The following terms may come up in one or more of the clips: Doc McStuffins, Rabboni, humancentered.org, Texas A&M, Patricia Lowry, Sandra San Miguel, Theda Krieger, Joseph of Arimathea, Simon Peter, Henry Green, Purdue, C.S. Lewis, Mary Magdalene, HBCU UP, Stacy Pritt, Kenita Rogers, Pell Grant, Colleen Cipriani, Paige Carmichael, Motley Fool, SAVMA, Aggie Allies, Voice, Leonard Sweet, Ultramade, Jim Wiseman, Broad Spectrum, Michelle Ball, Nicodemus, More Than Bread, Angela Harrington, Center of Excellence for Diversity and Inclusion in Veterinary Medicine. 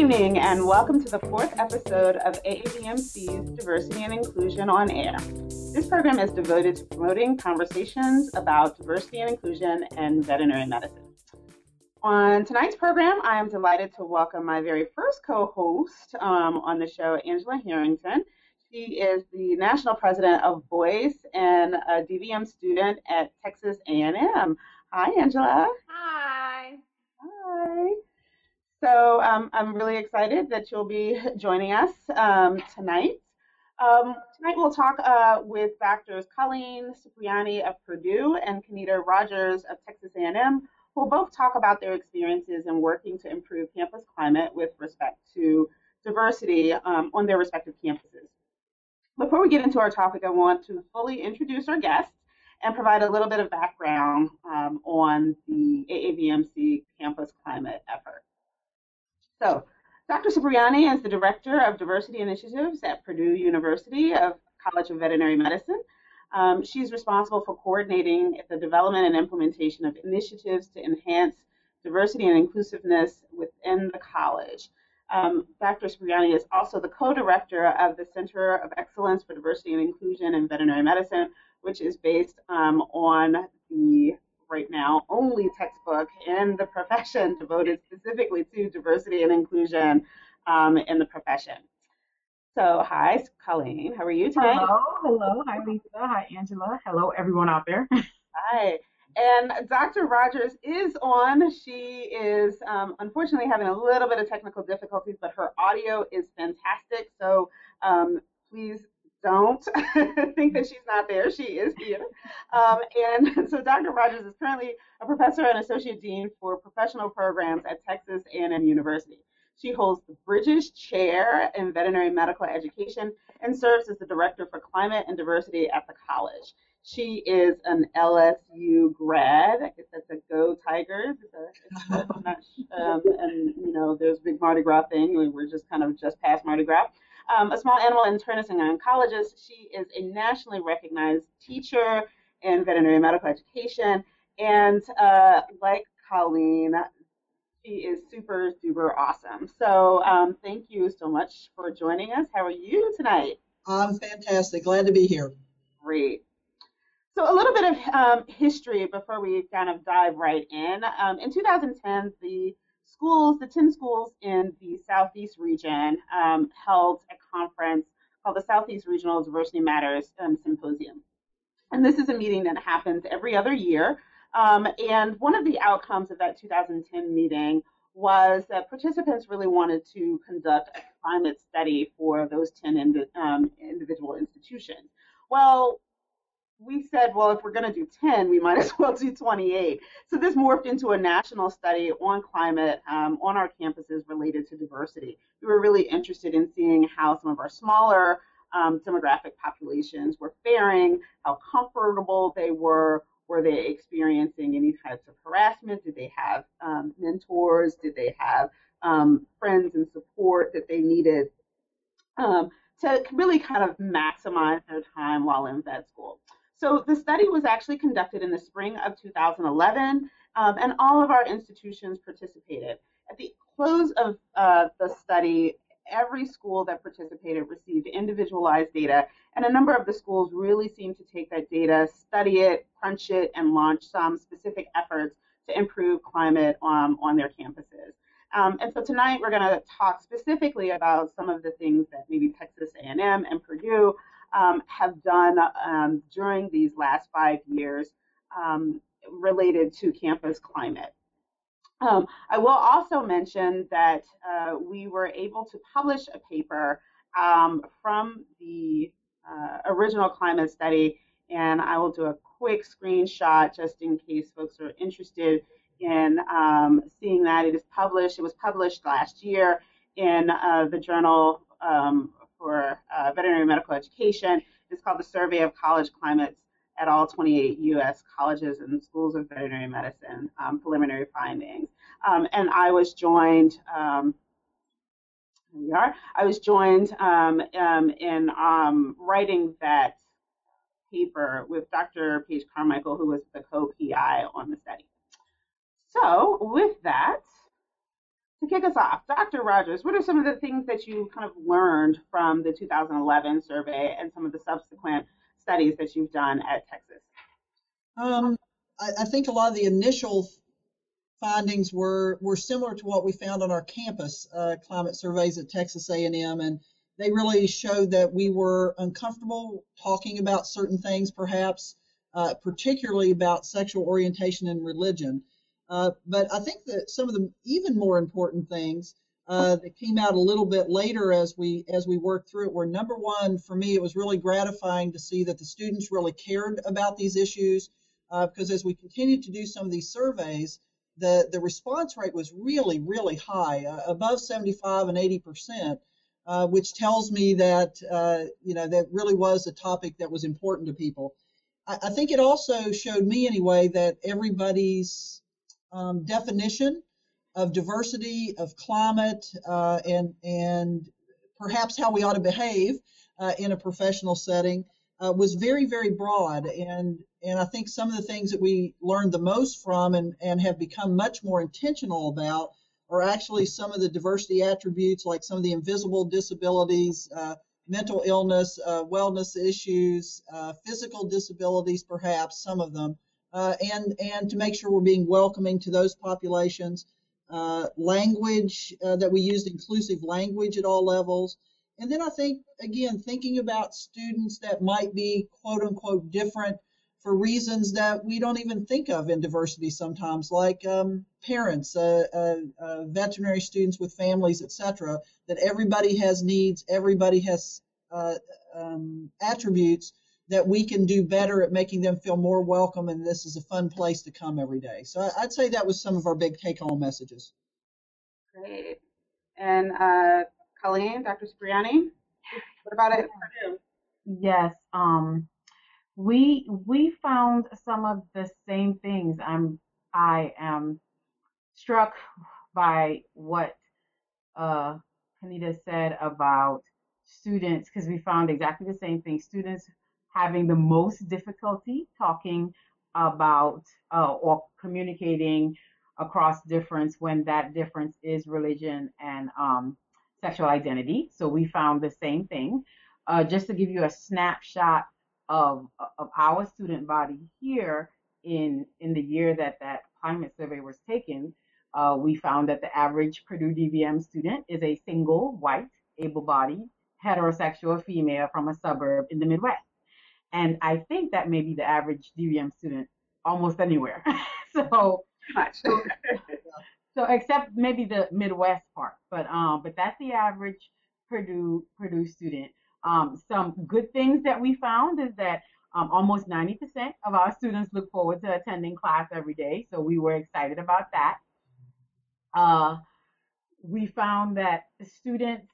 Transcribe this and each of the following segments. evening and welcome to the fourth episode of AAVMC's Diversity and Inclusion on Air. This program is devoted to promoting conversations about diversity and inclusion in veterinary medicine. On tonight's program, I am delighted to welcome my very first co-host on the show, Angela Harrington. She is the national president of Voice and a DVM student at Texas A&M. Hi, Angela. Hi. Hi. So I'm really excited that you'll be joining us tonight. Tonight we'll talk with Drs. Colleen Cipriani of Purdue and Kenita Rogers of Texas A&M, who will both talk about their experiences in working to improve campus climate with respect to diversity on their respective campuses. Before we get into our topic, I want to fully introduce our guests and provide a little bit of background on the AAVMC campus climate effort. So, Dr. Cipriani is the Director of Diversity Initiatives at Purdue University of College of Veterinary Medicine. She's responsible for coordinating the development and implementation of initiatives to enhance diversity and inclusiveness within the college. Dr. Cipriani is also the co-director of the Center of Excellence for Diversity and Inclusion in Veterinary Medicine, which is based on the right now only textbook in the profession devoted specifically to diversity and inclusion in the profession. So hi, Colleen, how are you today? Hello, hi Lisa, hi Angela, hello everyone out there. Hi, and Dr. Rogers is on. She is unfortunately having a little bit of technical difficulties, but her audio is fantastic, so please don't think that she's not there. She is here. And so Dr. Rogers is currently a professor and associate dean for professional programs at Texas A&M University. She holds the Bridges Chair in Veterinary Medical Education and serves as the Director for Climate and Diversity at the college. She is an LSU grad. I guess that's a go Tigers. And you know, there's a big Mardi Gras thing. We're just kind of just past Mardi Gras. A small animal internist and oncologist, she is a nationally recognized teacher in veterinary medical education, and like Colleen, she is super duper awesome. So thank you so much for joining us. How are you tonight? I'm fantastic. Glad to be here. Great. So a little bit of history before we kind of dive right in. In 2010, the 10 schools in the Southeast region held a conference called the Southeast Regional Diversity Matters Symposium. And this is a meeting that happens every other year. And one of the outcomes of that 2010 meeting was that participants really wanted to conduct a climate study for those 10 individual institutions. Well, we said, well, if we're going to do 10, we might as well do 28. So this morphed into a national study on climate on our campuses related to diversity. We were really interested in seeing how some of our smaller demographic populations were faring, how comfortable they were they experiencing any types of harassment, did they have mentors, did they have friends and support that they needed to really kind of maximize their time while in vet school. So the study was actually conducted in the spring of 2011, and all of our institutions participated. At the close of the study, every school that participated received individualized data, and a number of the schools really seemed to take that data, study it, crunch it, and launch some specific efforts to improve climate on their campuses. And so tonight we're going to talk specifically about some of the things that maybe Texas A&M and Purdue have done during these last 5 years related to campus climate. I will also mention that we were able to publish a paper from the original climate study, and I will do a quick screenshot just in case folks are interested in seeing that. It was published last year in the journal for veterinary medical education. It's called the Survey of College Climates at all 28 U.S. colleges and schools of veterinary medicine, preliminary findings. And I was joined, in writing that paper with Dr. Paige Carmichael, who was the co-PI on the study. So with that, To kick us off, Dr. Rogers, what are some of the things that you kind of learned from the 2011 survey and some of the subsequent studies that you've done at Texas? I think a lot of the initial findings were similar to what we found on our campus climate surveys at Texas A&M, and they really showed that we were uncomfortable talking about certain things, perhaps particularly about sexual orientation and religion. But I think that some of the even more important things that came out a little bit later as we worked through it were, number one, for me, it was really gratifying to see that the students really cared about these issues, because as we continued to do some of these surveys, the response rate was really, really high, above 75 and 80%, which tells me that, that really was a topic that was important to people. I think it also showed me, anyway, that everybody's definition of diversity, of climate, and perhaps how we ought to behave in a professional setting was very, very broad. And I think some of the things that we learned the most from and have become much more intentional about are actually some of the diversity attributes, like some of the invisible disabilities, mental illness, wellness issues, physical disabilities, perhaps, some of them. And to make sure we're being welcoming to those populations, language, that we used inclusive language at all levels. And then I think, again, thinking about students that might be quote unquote different for reasons that we don't even think of in diversity sometimes, like parents, veterinary students with families, etc., that everybody has needs, everybody has attributes that we can do better at making them feel more welcome, and this is a fun place to come every day. So I'd say that was some of our big take-home messages. Great. And Colleen, Dr. Cipriani, what about it for you? Yes, we found some of the same things. I am struck by what Kenita said about students, because we found exactly the same thing. Students having the most difficulty talking about or communicating across difference when that difference is religion and sexual identity. So we found the same thing. Just to give you a snapshot of our student body here in the year that climate survey was taken, we found that the average Purdue DVM student is a single, white, able-bodied, heterosexual female from a suburb in the Midwest. And I think that may be the average DVM student almost anywhere. so except maybe the Midwest part, but that's the average Purdue student. Some good things that we found is that almost 90% of our students look forward to attending class every day, so we were excited about that. We found that students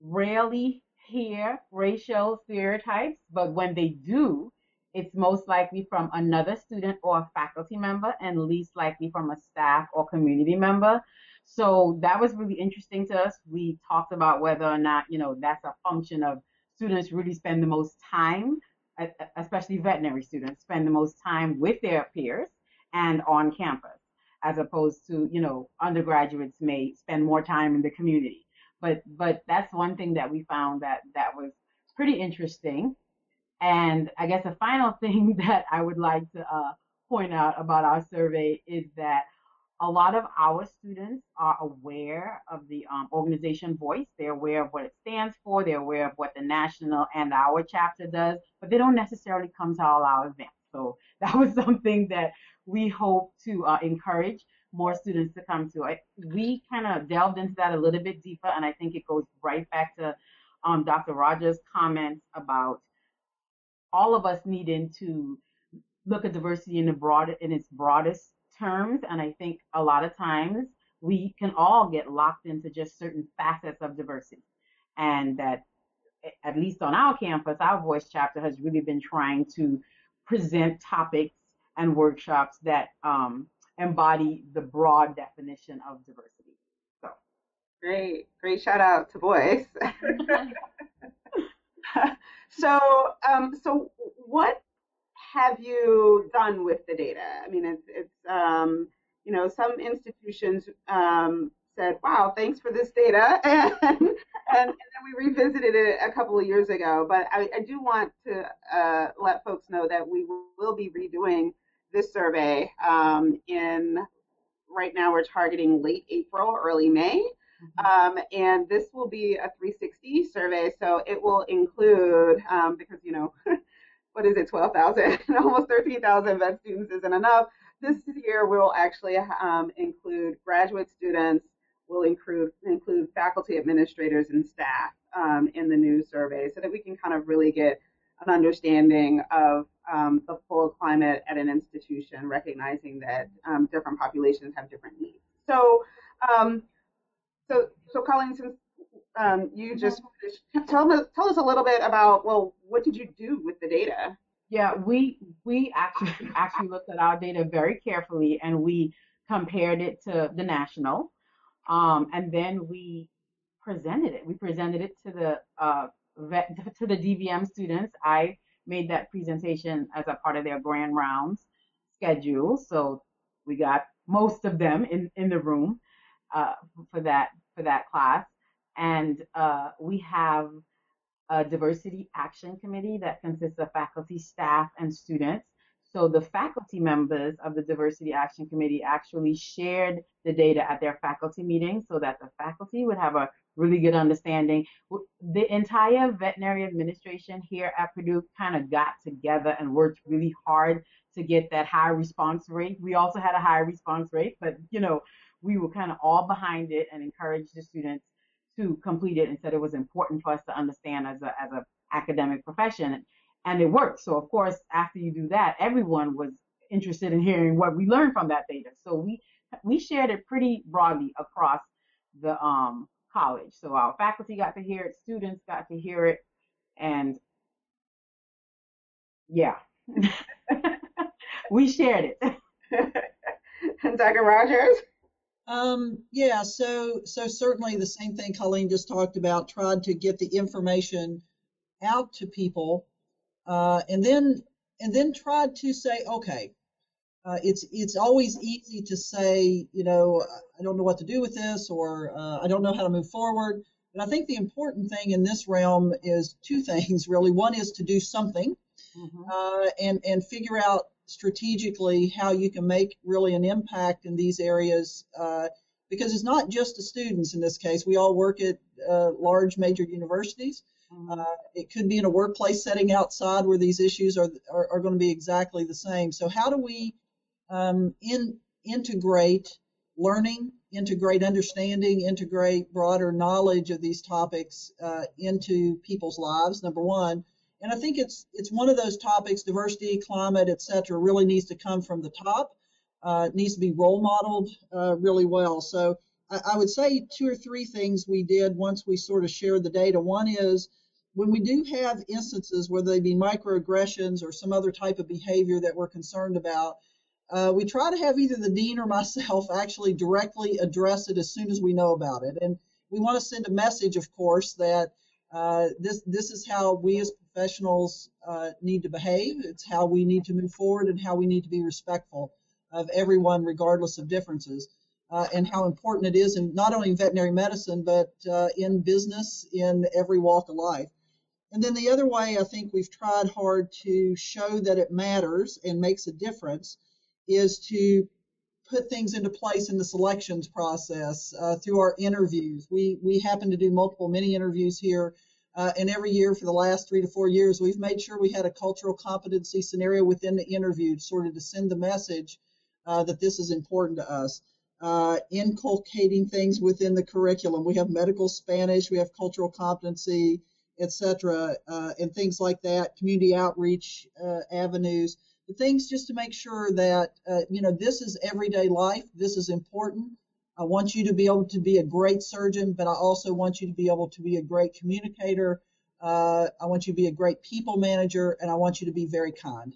rarely hear racial stereotypes, but when they do, it's most likely from another student or a faculty member, and least likely from a staff or community member. So that was really interesting to us. We talked about whether or not, that's a function of students really spend the most time, especially veterinary students, spend the most time with their peers and on campus, as opposed to, undergraduates may spend more time in the community. But that's one thing that we found that was pretty interesting. And I guess the final thing that I would like to point out about our survey is that a lot of our students are aware of the organization Voice. They're aware of what it stands for. They're aware of what the national and our chapter does, but they don't necessarily come to all our events. So that was something that we hope to encourage more students to come to. We kind of delved into that a little bit deeper, and I think it goes right back to Dr. Rogers' comments about all of us needing to look at diversity in its broadest terms, and I think a lot of times we can all get locked into just certain facets of diversity, and that, at least on our campus, our Voice chapter has really been trying to present topics and workshops that embody the broad definition of diversity. So, great shout out to Voice. So what have you done with the data? I mean, it's some institutions said, wow, thanks for this data, and then we revisited it a couple of years ago. But I do want to let folks know that we will be redoing this survey right now we're targeting late April, early May, and this will be a 360 survey, so it will include, because, you know, what is it, 12,000, almost 13,000 vet students isn't enough. This year we will actually include graduate students, we'll include faculty, administrators, and staff in the new survey, so that we can kind of really get an understanding of the full climate at an institution, recognizing that different populations have different needs. So, so Colleen, since you just finished, tell us a little bit about, well, what did you do with the data? Yeah, we actually looked at our data very carefully, and we compared it to the national, and then we presented it. We presented it to the DVM students. I made that presentation as a part of their grand rounds schedule, so we got most of them in the room for that class. And we have a diversity action committee that consists of faculty, staff, and students. So the faculty members of the diversity action committee actually shared the data at their faculty meetings, so that the faculty would have a really good understanding. The entire veterinary administration here at Purdue kind of got together and worked really hard to get that high response rate. We also had a high response rate, but you know, we were kind of all behind it and encouraged the students to complete it, and said it was important for us to understand as a academic profession, and it worked. So of course, after you do that, everyone was interested in hearing what we learned from that data. So we shared it pretty broadly across the college. So our faculty got to hear it, students got to hear it, and yeah, we shared it. And Dr. Rogers? Yeah, so certainly the same thing Colleen just talked about, tried to get the information out to people, and then tried to say, okay, it's always easy to say, you know, I don't know what to do with this, or I don't know how to move forward. But I think the important thing in this realm is two things, really. One is to do something, and figure out strategically how you can make really an impact in these areas, because it's not just the students in this case. We all work at large major universities. It could be in a workplace setting outside where these issues are going to be exactly the same. So how do we integrate learning, integrate understanding, integrate broader knowledge of these topics into people's lives, number one. And I think it's one of those topics, diversity, climate, et cetera, really needs to come from the top. It needs to be role modeled really well. So I would say two or three things we did once we sort of shared the data. One is, when we do have instances, whether they be microaggressions or some other type of behavior that we're concerned about, we try to have either the dean or myself actually directly address it as soon as we know about it. And we want to send a message, of course, that this is how we as professionals need to behave. It's how we need to move forward, and how we need to be respectful of everyone regardless of differences, and how important it is, in not only in veterinary medicine, but in business, in every walk of life. And then the other way I think we've tried hard to show that it matters and makes a difference is to put things into place in the selections process through our interviews. We happen to do multiple mini-interviews here, and every year for the last 3 to 4 years, we've made sure we had a cultural competency scenario within the interview, sort of to send the message that this is important to us. Inculcating things within the curriculum. We have medical Spanish, we have cultural competency, etc., and things like that, community outreach avenues, the things just to make sure that, you know, this is everyday life, this is important. I want you to be able to be a great surgeon, but I also want you to be able to be a great communicator. I want you to be a great people manager, and I want you to be very kind.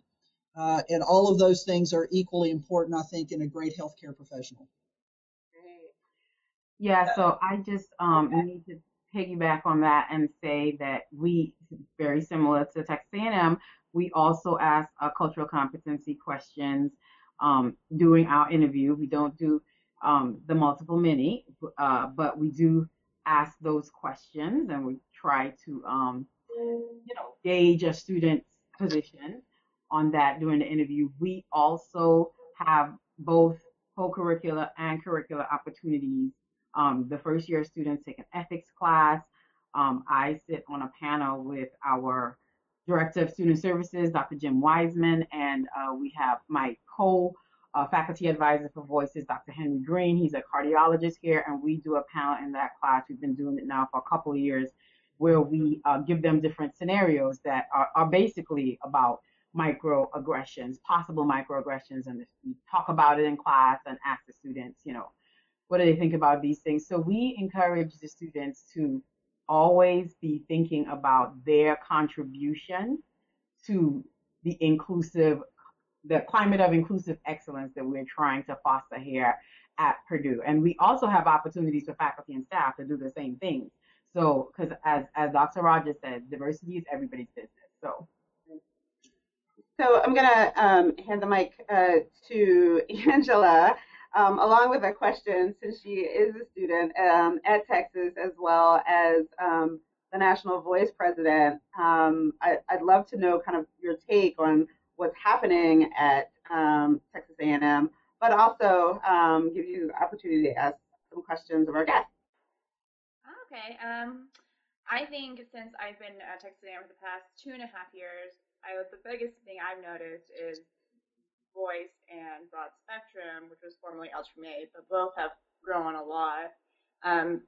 And all of those things are equally important, I think, in a great healthcare professional. Yeah, so I just need to piggyback on that and say that we, very similar to Texas A&M, we also ask cultural competency questions during our interview. We don't do the multiple many, but we do ask those questions, and we try to gauge a student's position on that during the interview. We also have both co-curricular and curricular opportunities. The first year students take an ethics class. I sit on a panel with our Director of Student Services, Dr. Jim Wiseman, and we have my co-faculty advisor for Voice, Dr. Henry Green. He's a cardiologist here, and we do a panel in that class. We've been doing it now for a couple of years, where we give them different scenarios that are basically about microaggressions, possible microaggressions, and we talk about it in class and ask the students, what do they think about these things. So we encourage the students to always be thinking about their contribution to the climate of inclusive excellence that we're trying to foster here at Purdue. And we also have opportunities for faculty and staff to do the same things. So, because as Dr. Rogers said, diversity is everybody's business. So I'm going to hand the mic to Angela, along with a question, since she is a student at Texas, as well as the National Voice president. I'd love to know kind of your take on what's happening at Texas A&M, but also give you the opportunity to ask some questions of our guests. Okay. I think since I've been at Texas A&M for the past 2.5 years, the biggest thing I've noticed is Voice and Broad Spectrum, which was formerly Ultramade, but both have grown a lot.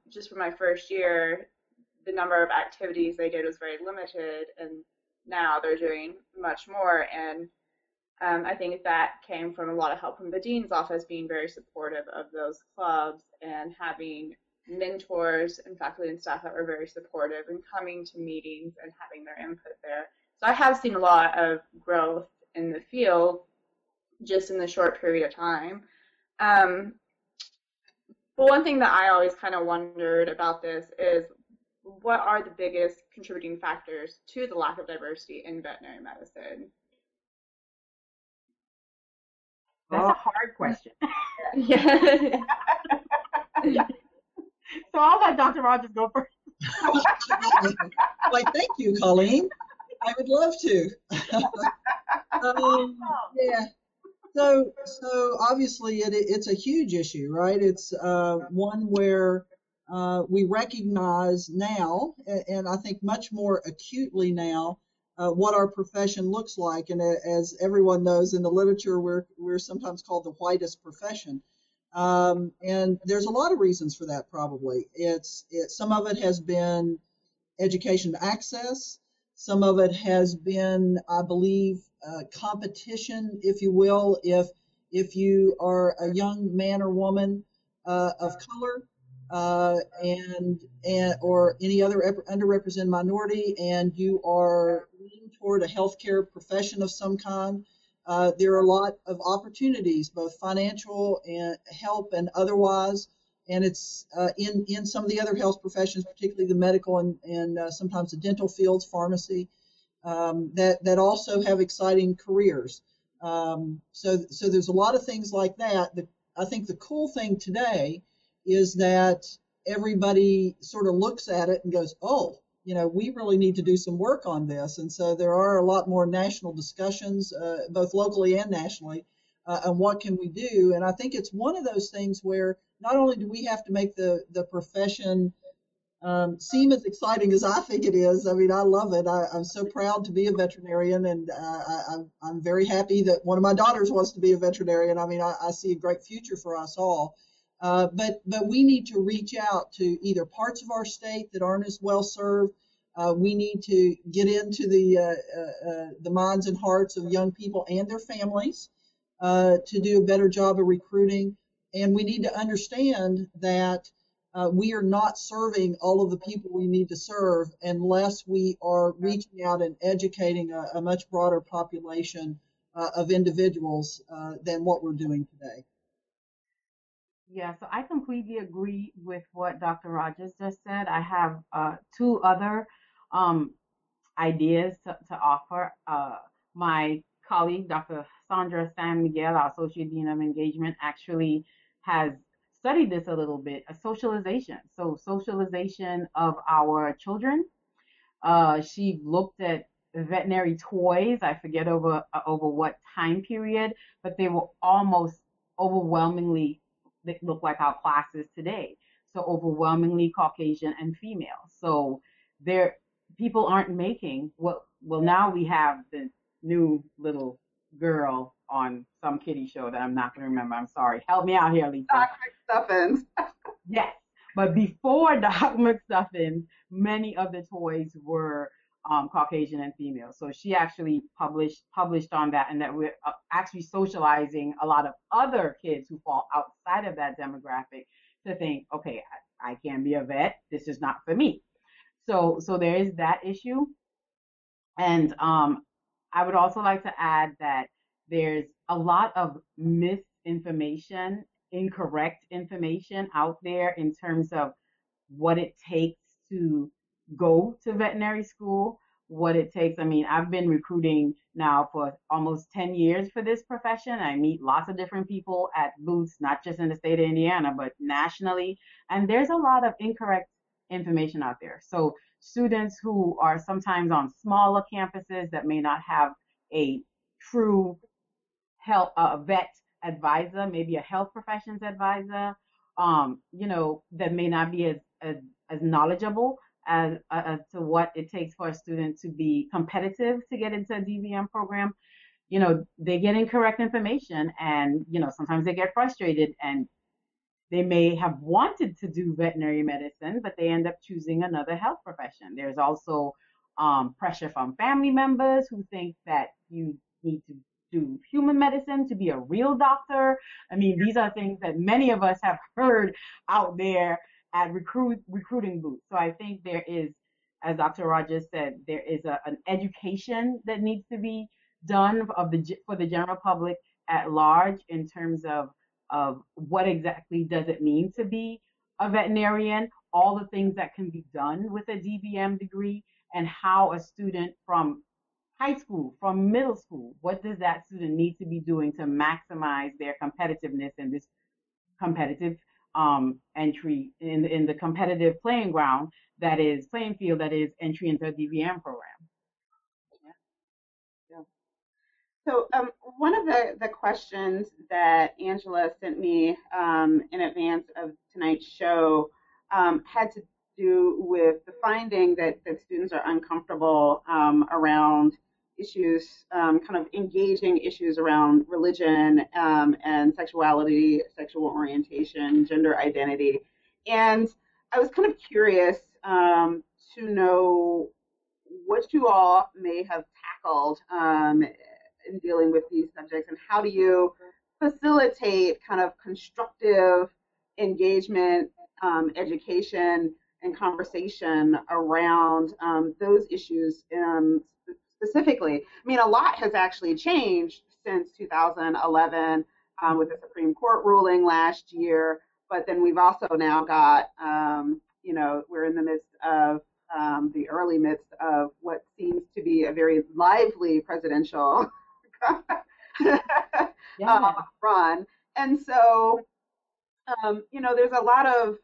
Just for my first year, the number of activities they did was very limited, and now they're doing much more. And I think that came from a lot of help from the dean's office being very supportive of those clubs and having mentors and faculty and staff that were very supportive and coming to meetings and having their input there. So I have seen a lot of growth in the field just in the short period of time. But one thing that I always kind of wondered about this is, what are the biggest contributing factors to the lack of diversity in veterinary medicine? That's a hard question. Yeah. So I'll let Dr. Rogers go first. Why, thank you, Colleen. I would love to. Yeah. So obviously it's a huge issue, right? It's one where we recognize now, and I think much more acutely now, what our profession looks like. And as everyone knows, in the literature, we're sometimes called the whitest profession. And there's a lot of reasons for that. Probably some of it has been education access. Some of it has been, I believe, competition, if you will. If you are a young man or woman of color and or any other underrepresented minority, and you are leaning toward a healthcare profession of some kind, there are a lot of opportunities, both financial and help and otherwise. And it's in some of the other health professions, particularly the medical and sometimes the dental fields, pharmacy, that also have exciting careers. So there's a lot of things like that. I think the cool thing today is that everybody sort of looks at it and goes, oh, we really need to do some work on this. And so there are a lot more national discussions, both locally and nationally, on what can we do. And I think it's one of those things where not only do we have to make the profession seem as exciting as I think it is. I mean, I love it. I'm so proud to be a veterinarian, and I'm very happy that one of my daughters wants to be a veterinarian. I mean, I see a great future for us all. But we need to reach out to either parts of our state that aren't as well served. We need to get into the minds and hearts of young people and their families to do a better job of recruiting. And we need to understand that we are not serving all of the people we need to serve unless we are reaching out and educating a much broader population of individuals than what we're doing today. Yeah, so I completely agree with what Dr. Rogers just said. I have two other ideas to offer. My colleague, Dr. Sandra San Miguel, our Associate Dean of Engagement, actually has study this a little bit, a socialization. So socialization of our children. She looked at veterinary toys. I forget over what time period, but they were almost overwhelmingly, they look like our classes today. So overwhelmingly Caucasian and female. So there, people aren't making what, well, now we have the new little girl on some kiddie show that I'm not going to remember. I'm sorry. Help me out here, Lisa. Doc McStuffins. Yes. But before Doc McStuffins, many of the toys were Caucasian and female. So she actually published on that, and that we're actually socializing a lot of other kids who fall outside of that demographic to think, okay, I can't be a vet. This is not for me. So there is that issue. And I would also like to add that there's a lot of misinformation, incorrect information out there in terms of what it takes to go to veterinary school, what it takes. I mean, I've been recruiting now for almost 10 years for this profession. I meet lots of different people at booths, not just in the state of Indiana, but nationally. And there's a lot of incorrect information out there. So students who are sometimes on smaller campuses that may not have a true health vet advisor, maybe a health professions advisor, you know, that may not be as knowledgeable as to what it takes for a student to be competitive to get into a DVM program. You know, they get incorrect information, and you know, sometimes they get frustrated, and they may have wanted to do veterinary medicine, but they end up choosing another health profession. There's also pressure from family members who think that you need to do human medicine to be a real doctor. I mean, these are things that many of us have heard out there at recruiting booths. So I think there is, as Dr. Rogers said, there is an education that needs to be done for the general public at large in terms of what exactly does it mean to be a veterinarian, all the things that can be done with a DVM degree, and how a student from high school, from middle school, what does that student need to be doing to maximize their competitiveness in this competitive entry in the competitive playing field that is entry into a DVM program. Yeah. Yeah. So one of the questions that Angela sent me in advance of tonight's show had to do with the finding that students are uncomfortable around issues, kind of engaging issues around religion and sexuality, sexual orientation, gender identity. And I was kind of curious to know what you all may have tackled in dealing with these subjects, and how do you facilitate kind of constructive engagement, education, and conversation around those issues specifically. I mean, a lot has actually changed since 2011 with the Supreme Court ruling last year, but then we've also now got, you know, we're in the midst of, the early midst of what seems to be a very lively presidential run. And so, you know, there's a lot of,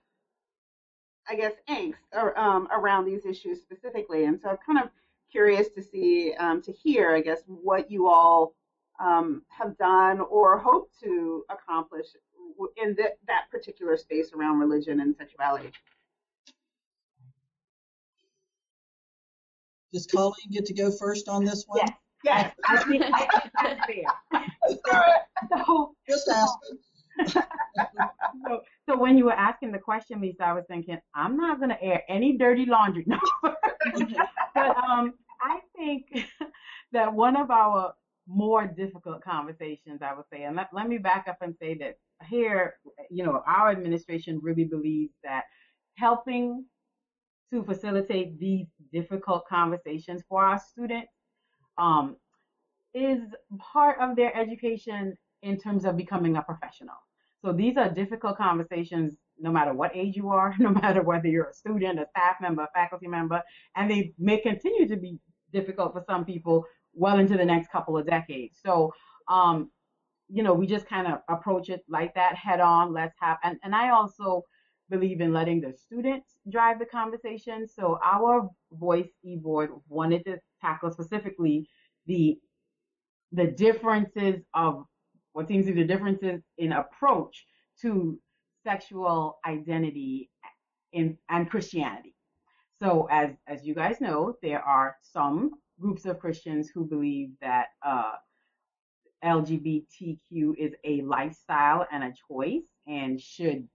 I guess, angst around these issues specifically. And so I'm kind of curious to see, to hear, I guess, what you all have done or hope to accomplish in that particular space around religion and sexuality. Does Colleen get to go first on this one? Yes. Just ask her. So when you were asking the question, Lisa, I was thinking, I'm not going to air any dirty laundry. But I think that one of our more difficult conversations, I would say, and let me back up and say that here, you know, our administration really believes that helping to facilitate these difficult conversations for our students is part of their education in terms of becoming a professional. So these are difficult conversations no matter what age you are, no matter whether you're a student, a staff member, a faculty member, and they may continue to be difficult for some people well into the next couple of decades. So you know, we just kind of approach it like that, head on. Let's have, and I also believe in letting the students drive the conversation. So our Voice e-board wanted to tackle specifically the differences of what seems to be the differences in approach to sexual identity and Christianity. So as you guys know, there are some groups of Christians who believe that LGBTQ is a lifestyle and a choice and should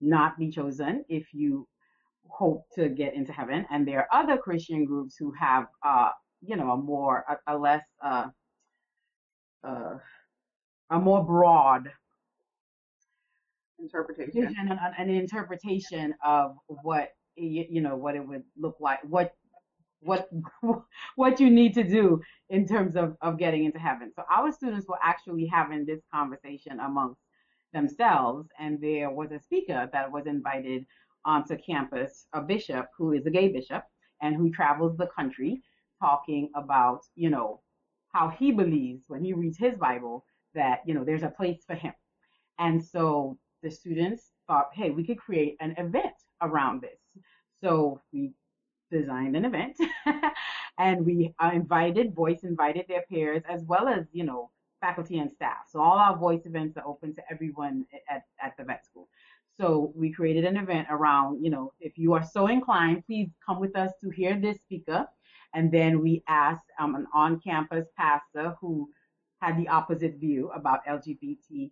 not be chosen if you hope to get into heaven. And there are other Christian groups who have, you know, a more broad interpretation and an interpretation of what you know what it would look like, what you need to do in terms of getting into heaven. So our students were actually having this conversation amongst themselves, and there was a speaker that was invited onto campus, a bishop who is a gay bishop and who travels the country talking about, you know, how he believes when he reads his Bible that, you know, there's a place for him. And so the students thought, hey, we could create an event around this. So we designed an event and we invited their peers as well as, you know, faculty and staff. So all our Voice events are open to everyone at the vet school. So we created an event around, you know, if you are so inclined, please come with us to hear this speaker. And then we asked an on-campus pastor who had the opposite view about LGBT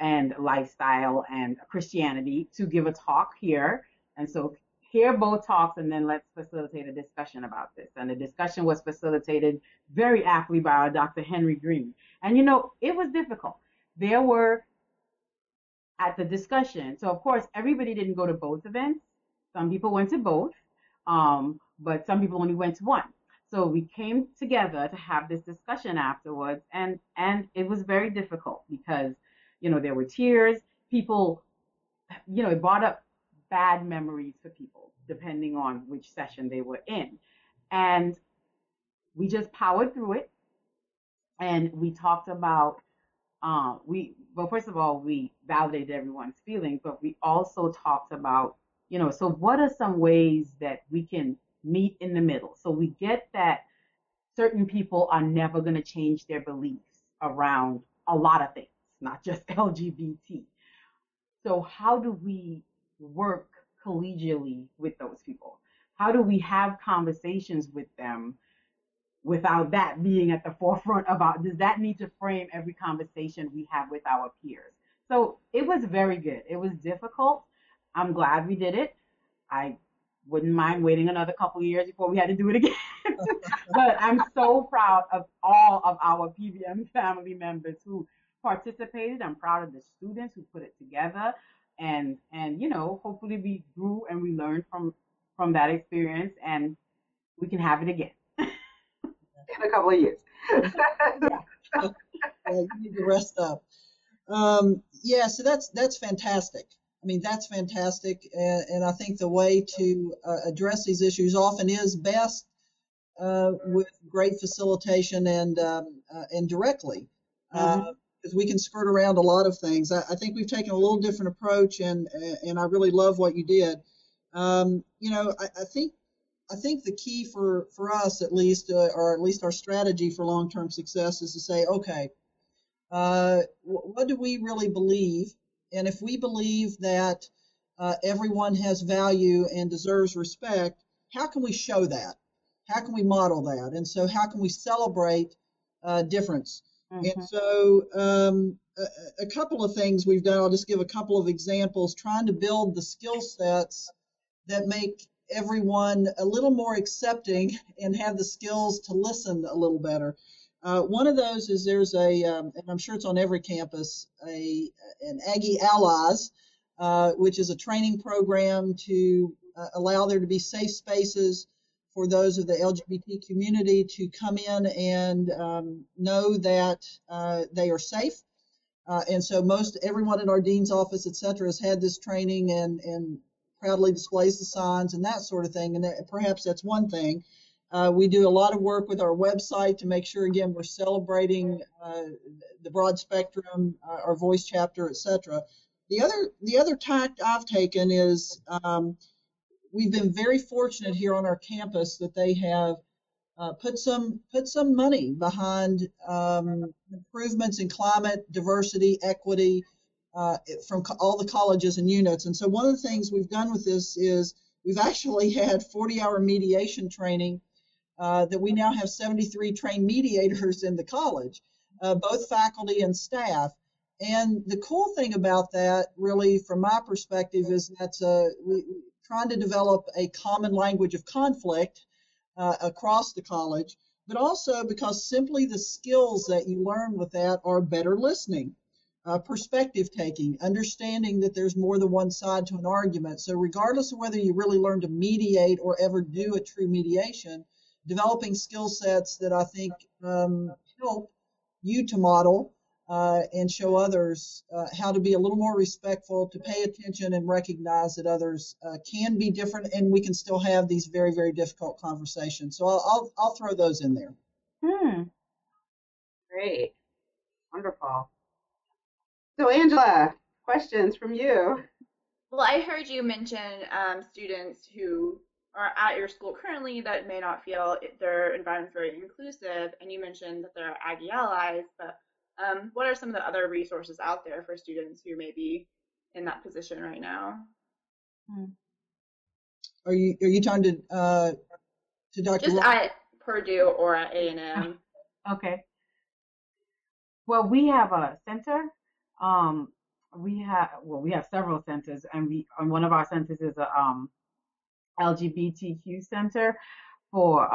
and lifestyle and Christianity to give a talk here. And so hear both talks and then let's facilitate a discussion about this. And the discussion was facilitated very aptly by our Dr. Henry Green. And, you know, it was difficult. There were, at the discussion, so of course, everybody didn't go to both events. Some people went to both, but some people only went to one. So we came together to have this discussion afterwards, and it was very difficult because, you know, there were tears. People, you know, it brought up bad memories for people, depending on which session they were in. And we just powered through it. And we talked about, first of all, we validated everyone's feelings, but we also talked about, you know, so what are some ways that we can meet in the middle? So we get that certain people are never going to change their beliefs around a lot of things, not just LGBT. So how do we work collegially with those people? How do we have conversations with them without that being at the forefront about, does that need to frame every conversation we have with our peers? So it was very good. It was difficult. I'm glad we did it. I wouldn't mind waiting another couple of years before we had to do it again. But I'm so proud of all of our PVM family members who participated. I'm proud of the students who put it together. And you know, hopefully we grew and we learned from that experience, and we can have it again in a couple of years. Yeah. You need to rest up. Yeah, so that's fantastic. I mean, that's fantastic, and I think the way to address these issues often is best with great facilitation and directly. Mm-hmm. Because we can skirt around a lot of things. I think we've taken a little different approach, and I really love what you did. You know, I think the key for us at least, or at least our strategy for long-term success, is to say, okay, what do we really believe? And if we believe that everyone has value and deserves respect, how can we show that? How can we model that? And so, how can we celebrate difference? Mm-hmm. And so a couple of things we've done, I'll just give a couple of examples, trying to build the skill sets that make everyone a little more accepting and have the skills to listen a little better. One of those is there's and I'm sure it's on every campus, an Aggie Allies, which is a training program to allow there to be safe spaces for those of the LGBT community to come in and know that they are safe. And so everyone in our dean's office, et cetera, has had this training and proudly displays the signs and that sort of thing. And perhaps that's one thing. We do a lot of work with our website to make sure, again, we're celebrating the Broad Spectrum, our Voice chapter, etc. The other tact I've taken is we've been very fortunate here on our campus that they have put some money behind improvements in climate, diversity, equity from all the colleges and units. And so one of the things we've done with this is we've actually had 40-hour mediation training that we now have 73 trained mediators in the college, both faculty and staff. And the cool thing about that, really, from my perspective, is that's trying to develop a common language of conflict across the college, but also because simply the skills that you learn with that are better listening, perspective taking, understanding that there's more than one side to an argument. So regardless of whether you really learn to mediate or ever do a true mediation, developing skill sets that I think help you to model and show others how to be a little more respectful, to pay attention and recognize that others can be different, and we can still have these very, very difficult conversations. So I'll throw those in there. Great. Wonderful. So Angela, questions from you. Well, I heard you mention students who are at your school currently that may not feel their environment's very inclusive, and you mentioned that there are Aggie Allies, but what are some of the other resources out there for students who may be in that position right now? Are you talking to Dr. Just at Purdue or at A&M? Okay. Well, we have a center. We have several centers, and one of our centers is a LGBTQ center for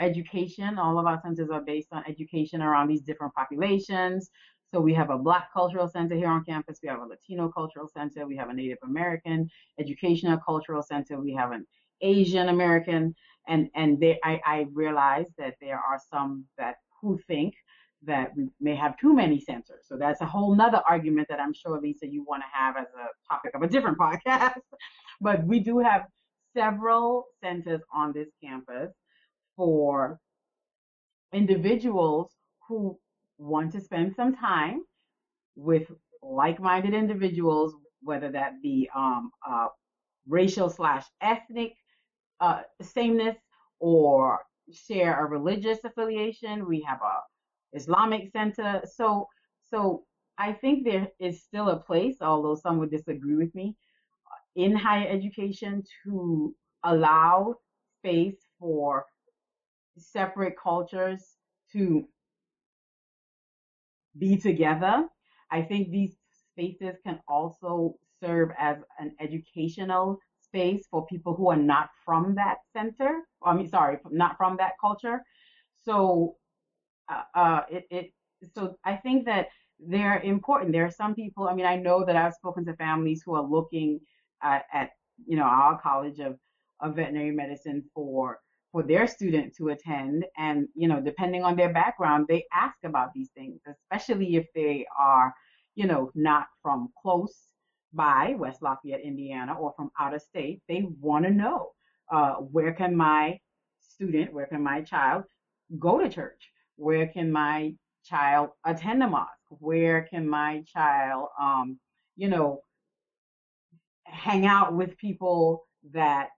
education. All of our centers are based on education around these different populations. So we have a Black cultural center here on campus. We have a Latino cultural center. We have a Native American educational cultural center. We have an Asian American, and I realize that there are some who think that we may have too many centers. So that's a whole nother argument that I'm sure, Lisa, you want to have as a topic of a different podcast. But we do have several centers on this campus for individuals who want to spend some time with like-minded individuals, whether that be racial / ethnic sameness or share a religious affiliation. We have an Islamic center. So I think there is still a place, although some would disagree with me, in higher education to allow space for separate cultures to be together. I think these spaces can also serve as an educational space for people who are not from that center. Not from that culture. So, so I think that they're important. There are some people. I mean, I know that I've spoken to families who are looking at our College of Veterinary Medicine for their student to attend, and depending on their background, they ask about these things, especially if they are not from close by West Lafayette, Indiana, or from out of state. They want to know where can my child go to church, where can my child attend a mosque, where can my child hang out with people that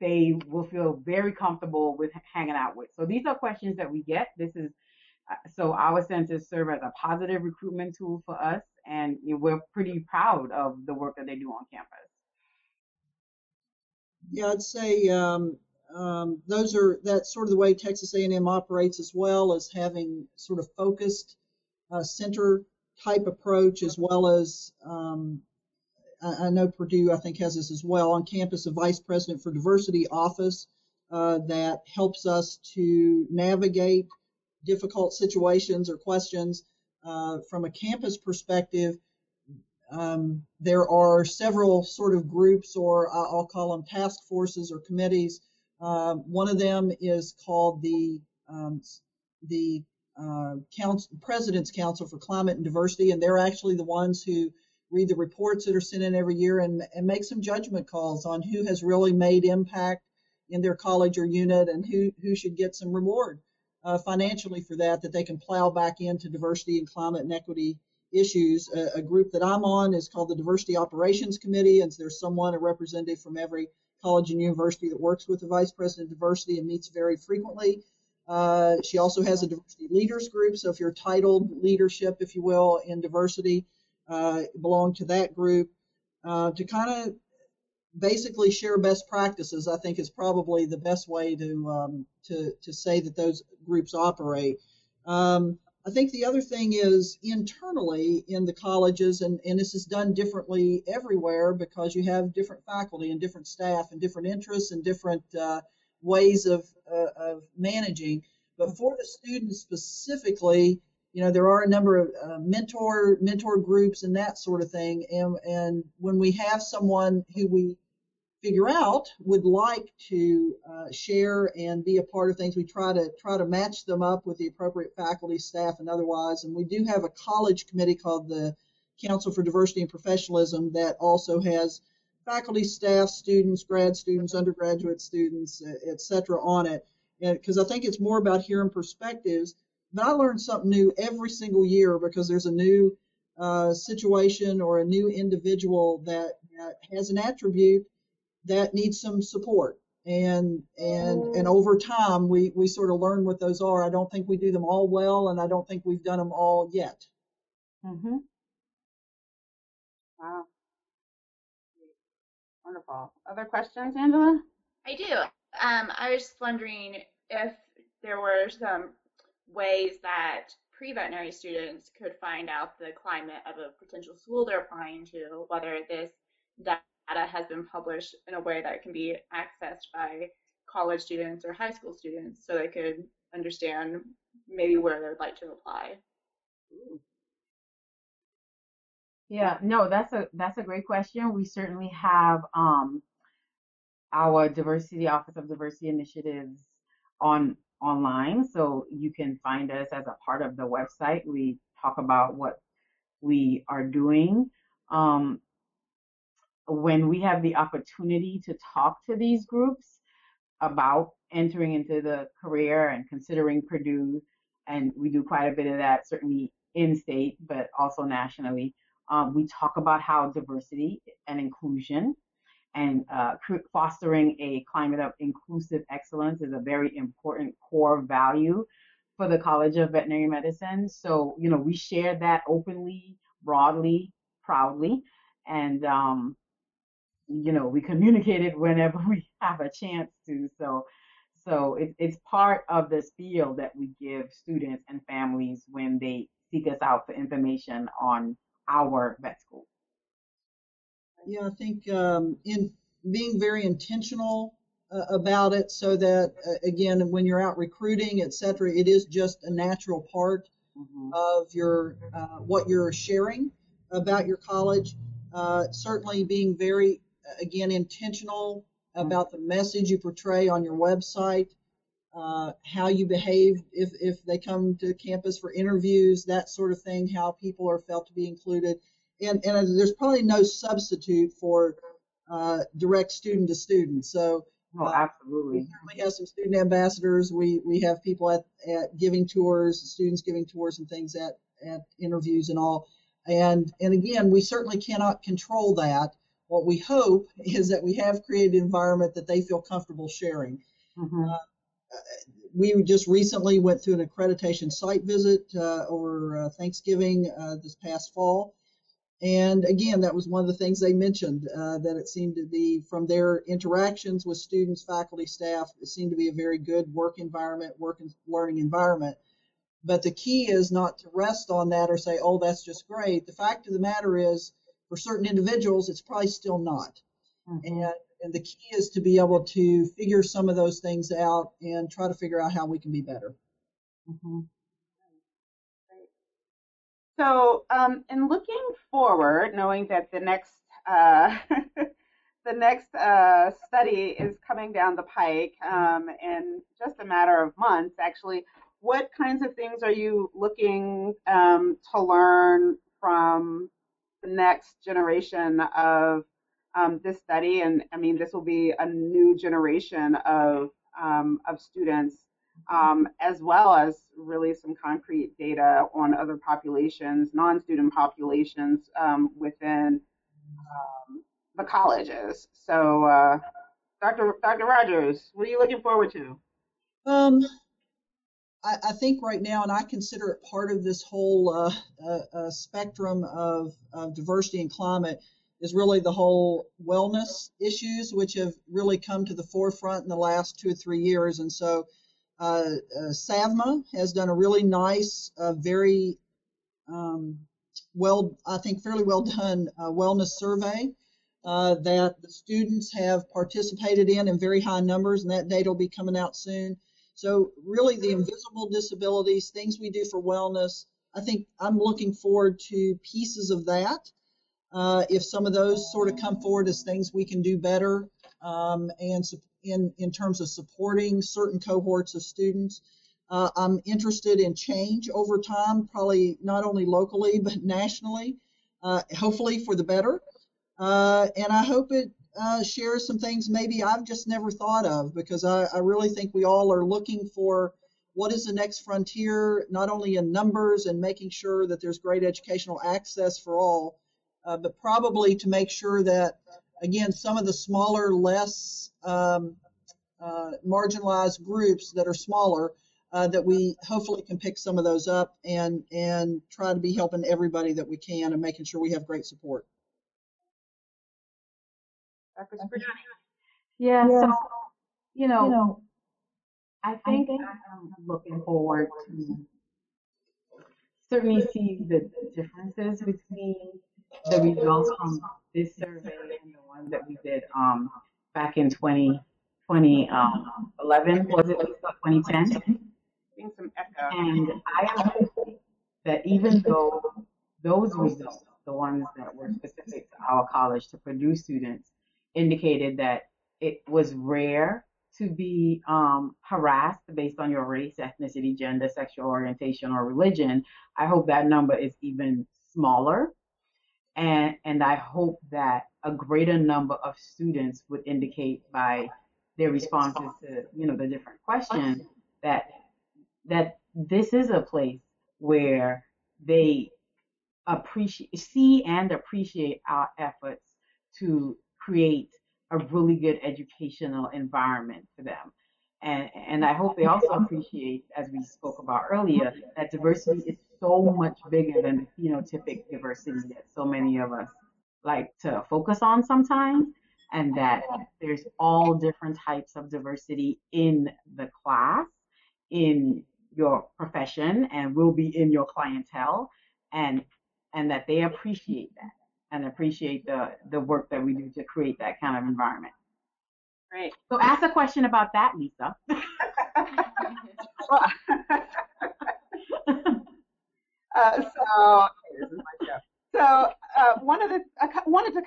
they will feel very comfortable with hanging out with. So these are questions that we get. So our centers serve as a positive recruitment tool for us, and we're pretty proud of the work that they do on campus. Yeah, I'd say that's sort of the way Texas A&M operates as well, as having sort of focused center type approach, as well as I know Purdue, I think, has this as well. On campus, a vice president for diversity office that helps us to navigate difficult situations or questions. From a campus perspective, there are several sort of groups, or I'll call them task forces or committees. One of them is called the President's Council for Climate and Diversity, and they're actually the ones who read the reports that are sent in every year and make some judgment calls on who has really made impact in their college or unit, and who should get some reward financially for that, that they can plow back into diversity and climate and equity issues. A group that I'm on is called the Diversity Operations Committee, and there's someone, a representative from every college and university that works with the Vice President of Diversity and meets very frequently. She also has a diversity leaders group, so if you're titled leadership, if you will, in diversity, belong to that group to kind of basically share best practices. I think is probably the best way to say that those groups operate. I think the other thing is internally in the colleges, and this is done differently everywhere because you have different faculty and different staff and different interests and different ways of managing. But for the students specifically, you know, there are a number of mentor groups and that sort of thing. And when we have someone who we figure out would like to share and be a part of things, we try to match them up with the appropriate faculty, staff, and otherwise. And we do have a college committee called the Council for Diversity and Professionalism that also has faculty, staff, students, grad students, undergraduate students, et cetera, on it, because I think it's more about hearing perspectives. But I learn something new every single year because there's a new situation or a new individual that has an attribute that needs some support. And over time, we sort of learn what those are. I don't think we do them all well, and I don't think we've done them all yet. Mm-hmm. Wow. Wonderful. Other questions, Angela? I do. I was just wondering if there were some ways that pre-veterinary students could find out the climate of a potential school they're applying to, whether this data has been published in a way that can be accessed by college students or high school students so they could understand maybe where they'd like to apply. Ooh. Yeah, no, that's a great question. We certainly have our diversity Office of Diversity Initiatives online, so you can find us as a part of the website. We talk about what we are doing. When we have the opportunity to talk to these groups about entering into the career and considering Purdue, and we do quite a bit of that, certainly in state, but also nationally. We talk about how diversity and inclusion and fostering a climate of inclusive excellence is a very important core value for the College of Veterinary Medicine. So, you know, we share that openly, broadly, proudly, and, you know, we communicate it whenever we have a chance to. So it's part of this field that we give students and families when they seek us out for information on our vet school. Yeah, I think in being very intentional about it so that, again, when you're out recruiting, et cetera, it is just a natural part of your what you're sharing about your college. Certainly being very, again, intentional about the message you portray on your website, how you behave if they come to campus for interviews, that sort of thing, how people are felt to be included. And there's probably no substitute for direct student to student. So absolutely. We certainly have some student ambassadors. We have people at giving tours, students giving tours and things at interviews and all. And again, we certainly cannot control that. What we hope is that we have created an environment that they feel comfortable sharing. Mm-hmm. We just recently went through an accreditation site visit over Thanksgiving this past fall. And again, that was one of the things they mentioned, that it seemed to be, from their interactions with students, faculty, staff, it seemed to be a very good work and learning environment. But the key is not to rest on that or say, oh, that's just great. The fact of the matter is, for certain individuals, it's probably still not. Mm-hmm. And the key is to be able to figure some of those things out and try to figure out how we can be better. Mm-hmm. So, in looking forward, knowing that the next the next study is coming down the pike in just a matter of months, actually, what kinds of things are you looking to learn from the next generation of this study, and I mean, this will be a new generation of students, as well as really some concrete data on other populations, non-student populations within the colleges. So, Dr. Rogers, what are you looking forward to? I think right now, and I consider it part of this whole spectrum of diversity and climate, is really the whole wellness issues, which have really come to the forefront in the last 2 or 3 years. And so SAVMA has done a really nice, very well, I think fairly well done wellness survey that the students have participated in very high numbers, and that data will be coming out soon. So really the invisible disabilities, things we do for wellness, I think I'm looking forward to pieces of that. If some of those sort of come forward as things we can do better and in terms of supporting certain cohorts of students. I'm interested in change over time, probably not only locally but nationally, hopefully for the better. And I hope it shares some things maybe I've just never thought of, because I really think we all are looking for what is the next frontier, not only in numbers and making sure that there's great educational access for all, but probably to make sure that, again, some of the smaller, less marginalized groups that are smaller, that we hopefully can pick some of those up and try to be helping everybody that we can and making sure we have great support. Dr. Cipriani. Yeah, so, you know I think I'm looking forward to certainly seeing the differences between the results from this survey and the one that we did back in 2011, was it 2010? And I am hopeful that even though those results, the ones that were specific to our college, to Purdue students, indicated that it was rare to be harassed based on your race, ethnicity, gender, sexual orientation, or religion, I hope that number is even smaller. And I hope that a greater number of students would indicate by their responses to, you know, the different questions that this is a place where they see and appreciate our efforts to create a really good educational environment for them. And I hope they also appreciate, as we spoke about earlier, that diversity is so much bigger than the phenotypic diversity that so many of us like to focus on sometimes, and that there's all different types of diversity in the class, in your profession, and will be in your clientele, and that they appreciate that and appreciate the work that we do to create that kind of environment. Great. So ask a question about that, Lisa. I wanted to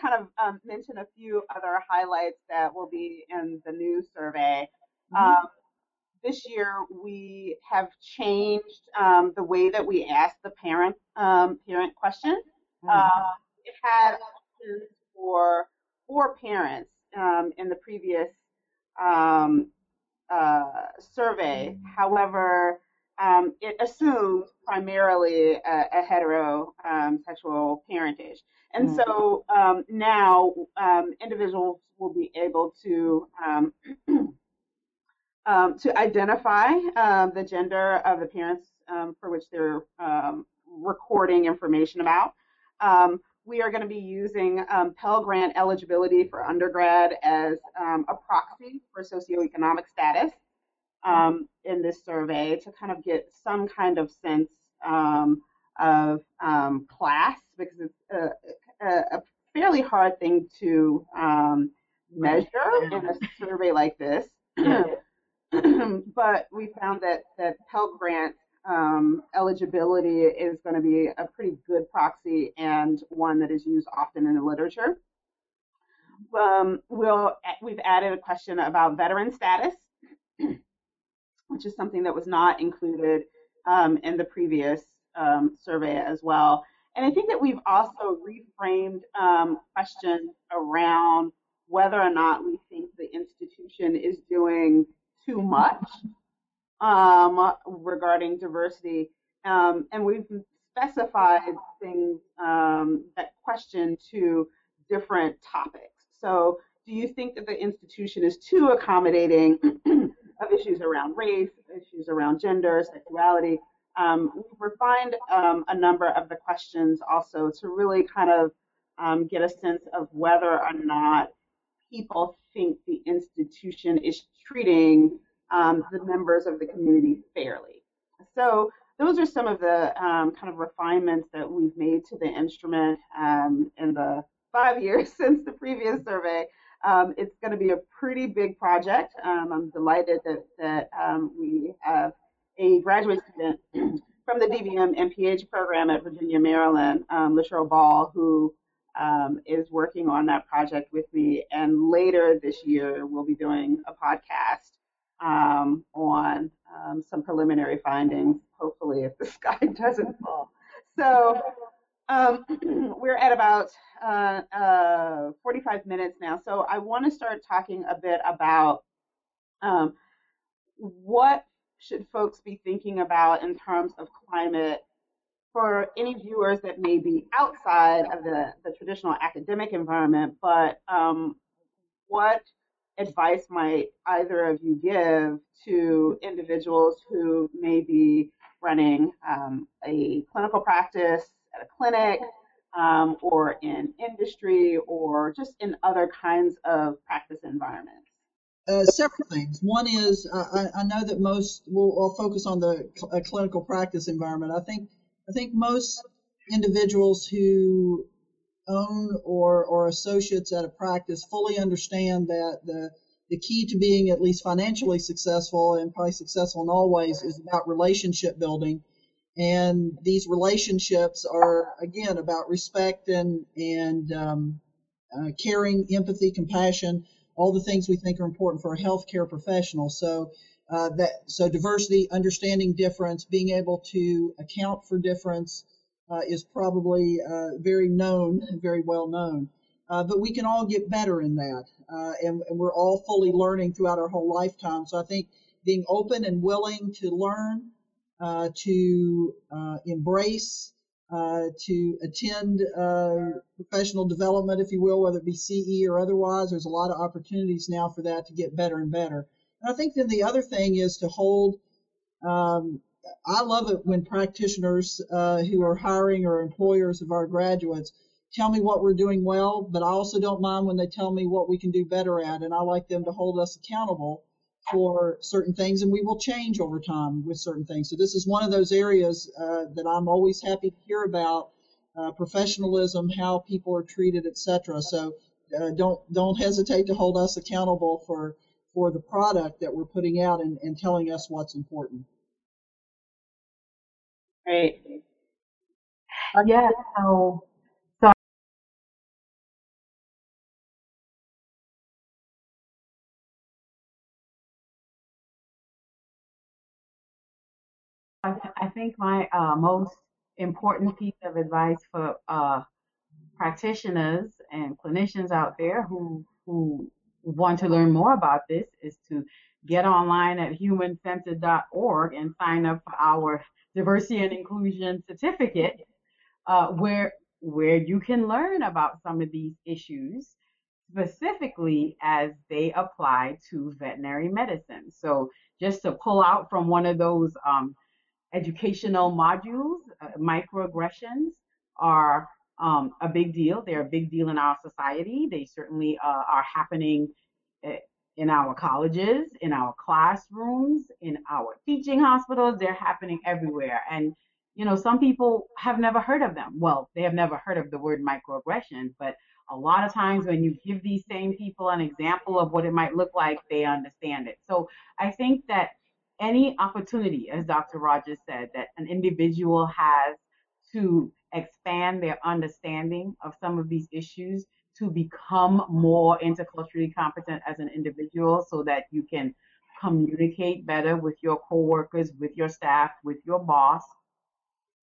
kind of mention a few other highlights that will be in the new survey. This year, we have changed the way that we ask the parent question. It had options for four parents in the previous survey. However, it assumed primarily a heterosexual parentage. And so now individuals will be able to identify the gender of the parents for which they're recording information about. We are going to be using Pell Grant eligibility for undergrad as a proxy for socioeconomic status in this survey to kind of get some kind of sense of class, because it's a fairly hard thing to measure in a survey like this. But we found that Pell Grant eligibility is going to be a pretty good proxy and one that is used often in the literature. We've added a question about veteran status, which is something that was not included in the previous survey as well. And I think that we've also reframed questions around whether or not we think the institution is doing too much regarding diversity. And we've specified things that question to different topics. So do you think that the institution is too accommodating of issues around race, issues around gender, sexuality? We've refined a number of the questions also to really kind of get a sense of whether or not people think the institution is treating the members of the community fairly. So those are some of the kind of refinements that we've made to the instrument in the 5 years since the previous survey. It's going to be a pretty big project. I'm delighted that we have a graduate student from the DVM MPH program at Virginia, Maryland, Michelle Ball, who is working on that project with me. And later this year, we'll be doing a podcast on some preliminary findings, hopefully, if the sky doesn't fall. So we're at about 45 minutes now. So I want to start talking a bit about what should folks be thinking about in terms of climate for any viewers that may be outside of the traditional academic environment, but what advice might either of you give to individuals who may be running a clinical practice at a clinic or in industry or just in other kinds of practice environments? Several things. One is I know that most will focus on the clinical practice environment. I think most individuals who own or associates at a practice fully understand that the key to being at least financially successful and probably successful in all ways is about relationship building. And these relationships are, again, about respect and caring, empathy, compassion, all the things we think are important for a healthcare professional. So diversity, understanding difference, being able to account for difference is probably very well known. But we can all get better in that, and we're all fully learning throughout our whole lifetime. So I think being open and willing to learn, to embrace, to attend professional development, if you will, whether it be CE or otherwise. There's a lot of opportunities now for that to get better and better. And I think then the other thing is to hold, I love it when practitioners who are hiring or employers of our graduates tell me what we're doing well, but I also don't mind when they tell me what we can do better at, and I like them to hold us accountable for certain things, and we will change over time with certain things. So this is one of those areas that I'm always happy to hear about, professionalism, how people are treated, etc. So don't hesitate to hold us accountable for the product that we're putting out and telling us what's important. Great. Yeah, so I think my most important piece of advice for practitioners and clinicians out there who want to learn more about this is to get online at humancentered.org and sign up for our diversity and inclusion certificate, where you can learn about some of these issues specifically as they apply to veterinary medicine. So just to pull out from one of those educational modules, microaggressions are a big deal. They're a big deal in our society. They certainly are happening in our colleges, in our classrooms, in our teaching hospitals. They're happening everywhere. And, you know, some people have never heard of them. Well, they have never heard of the word microaggression, but a lot of times when you give these same people an example of what it might look like, they understand it. So I think that any opportunity, as Dr. Rogers said, that an individual has to expand their understanding of some of these issues, to become more interculturally competent as an individual so that you can communicate better with your coworkers, with your staff, with your boss,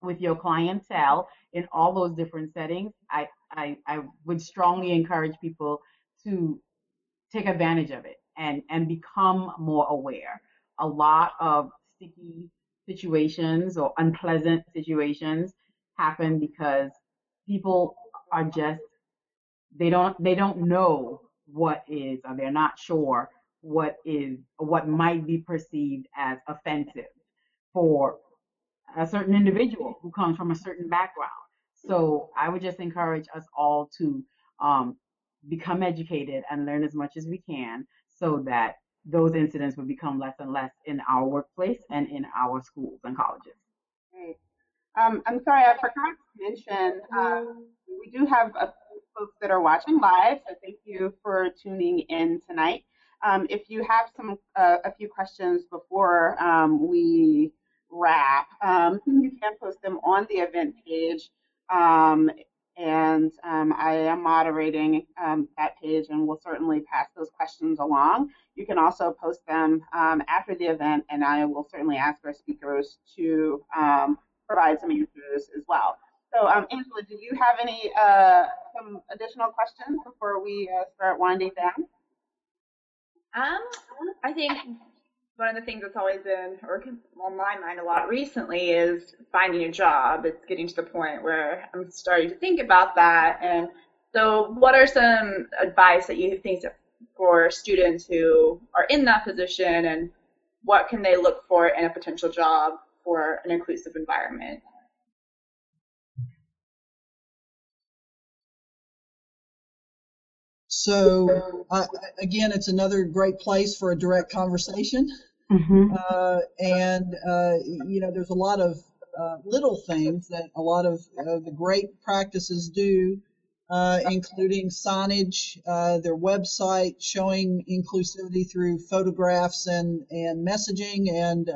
with your clientele in all those different settings, I would strongly encourage people to take advantage of it and become more aware. A lot of sticky situations or unpleasant situations happen because people are just, they don't know what is, or they're not sure what is, or what might be perceived as offensive for a certain individual who comes from a certain background. So I would just encourage us all to become educated and learn as much as we can so that those incidents will become less and less in our workplace and in our schools and colleges. Great. I'm sorry, I forgot to mention, we do have a few folks that are watching live, so thank you for tuning in tonight. If you have some a few questions before we wrap, you can post them on the event page, and I am moderating that page, and we'll certainly pass those questions along. You can also post them after the event, and I will certainly ask our speakers to provide some answers as well. So Angela, do you have any some additional questions before we start winding down? I think one of the things that's always been, or on my mind a lot recently, is finding a job. It's getting to the point where I'm starting to think about that. And so what are some advice that you think for students who are in that position, and what can they look for in a potential job for an inclusive environment? So, again, it's another great place for a direct conversation. Mm-hmm. You know, there's a lot of little things that a lot of the great practices do, including signage, their website, showing inclusivity through photographs and messaging, and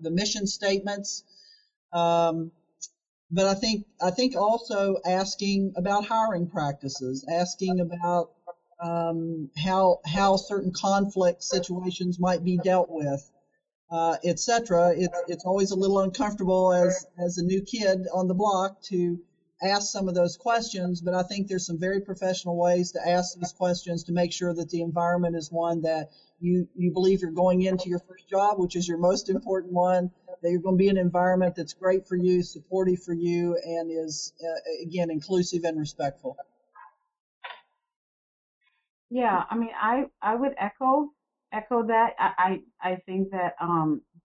the mission statements. But I think also asking about hiring practices, asking about how certain conflict situations might be dealt with, etc. It's always a little uncomfortable as a new kid on the block to ask some of those questions, but I think there's some very professional ways to ask these questions to make sure that the environment is one that you believe you're going into your first job, which is your most important one, that you're going to be in an environment that's great for you, supportive for you, and is, again, inclusive and respectful. Yeah, I mean, I would echo that. I think that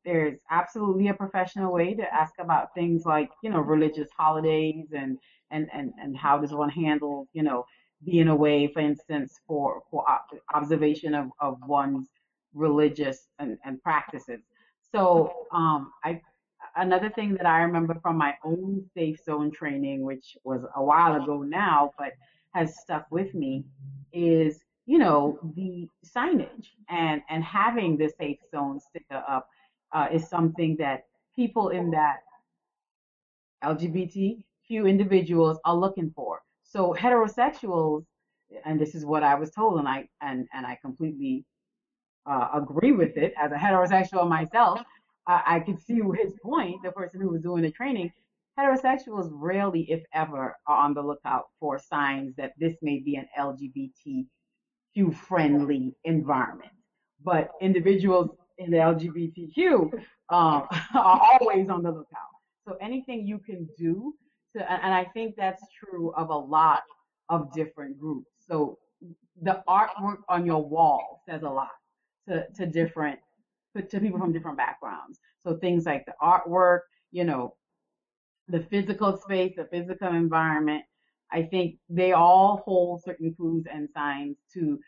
there's absolutely a professional way to ask about things like, you know, religious holidays and how does one handle, you know, being away, for instance, for observation of one's religious and practices. So another thing that I remember from my own Safe Zone training, which was a while ago now, but has stuck with me, is, you know, the signage and having the Safe Zone sticker up is something that people in that LGBTQ individuals are looking for. So heterosexuals, and this is what I was told, and I completely agree with it. As a heterosexual myself, I could see his point, the person who was doing the training. Heterosexuals rarely, if ever, are on the lookout for signs that this may be an LGBTQ-friendly environment. But individuals in the LGBTQ are always on the lookout. So anything you can do, and I think that's true of a lot of different groups. So the artwork on your wall says a lot to people from different backgrounds. So things like the artwork, you know, the physical space, the physical environment, I think they all hold certain clues and signs to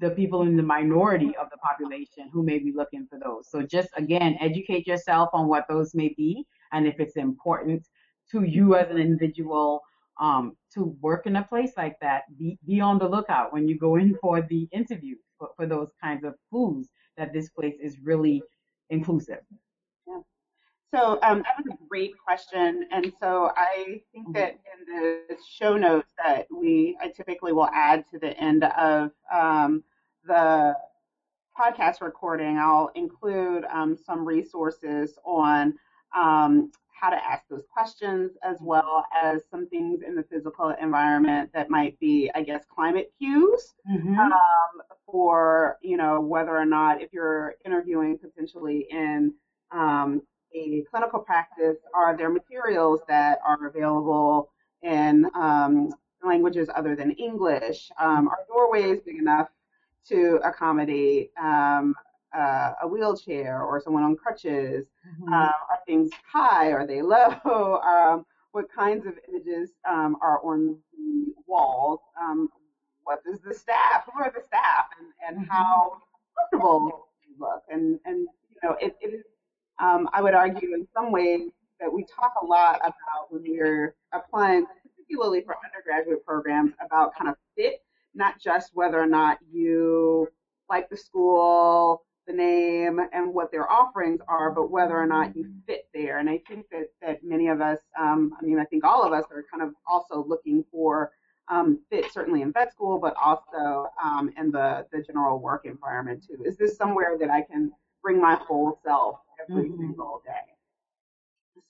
the people in the minority of the population who may be looking for those. So just, again, educate yourself on what those may be and if it's important to you as an individual to work in a place like that. Be on the lookout when you go in for the interview for those kinds of clues that this place is really inclusive. Yeah. So that was a great question, and so I think that in the show notes that I typically will add to the end of the podcast recording, I'll include some resources on how to ask those questions, as well as some things in the physical environment that might be, I guess, climate cues, for, you know, whether or not if you're interviewing potentially in a clinical practice, are there materials that are available in languages other than English? Are doorways big enough to accommodate a wheelchair or someone on crutches? Are things high? Are they low? What kinds of images are on the walls? What is the staff? Who are the staff? And how comfortable they look? And you know, it is, I would argue in some ways that we talk a lot about when we're applying, particularly for undergraduate programs, about kind of fit, not just whether or not you like the school, the name, and what their offerings are, but whether or not you fit there. And I think that many of us, I think all of us are kind of also looking for fit, certainly in vet school, but also in the general work environment too. Is this somewhere that I can bring my whole self every single day?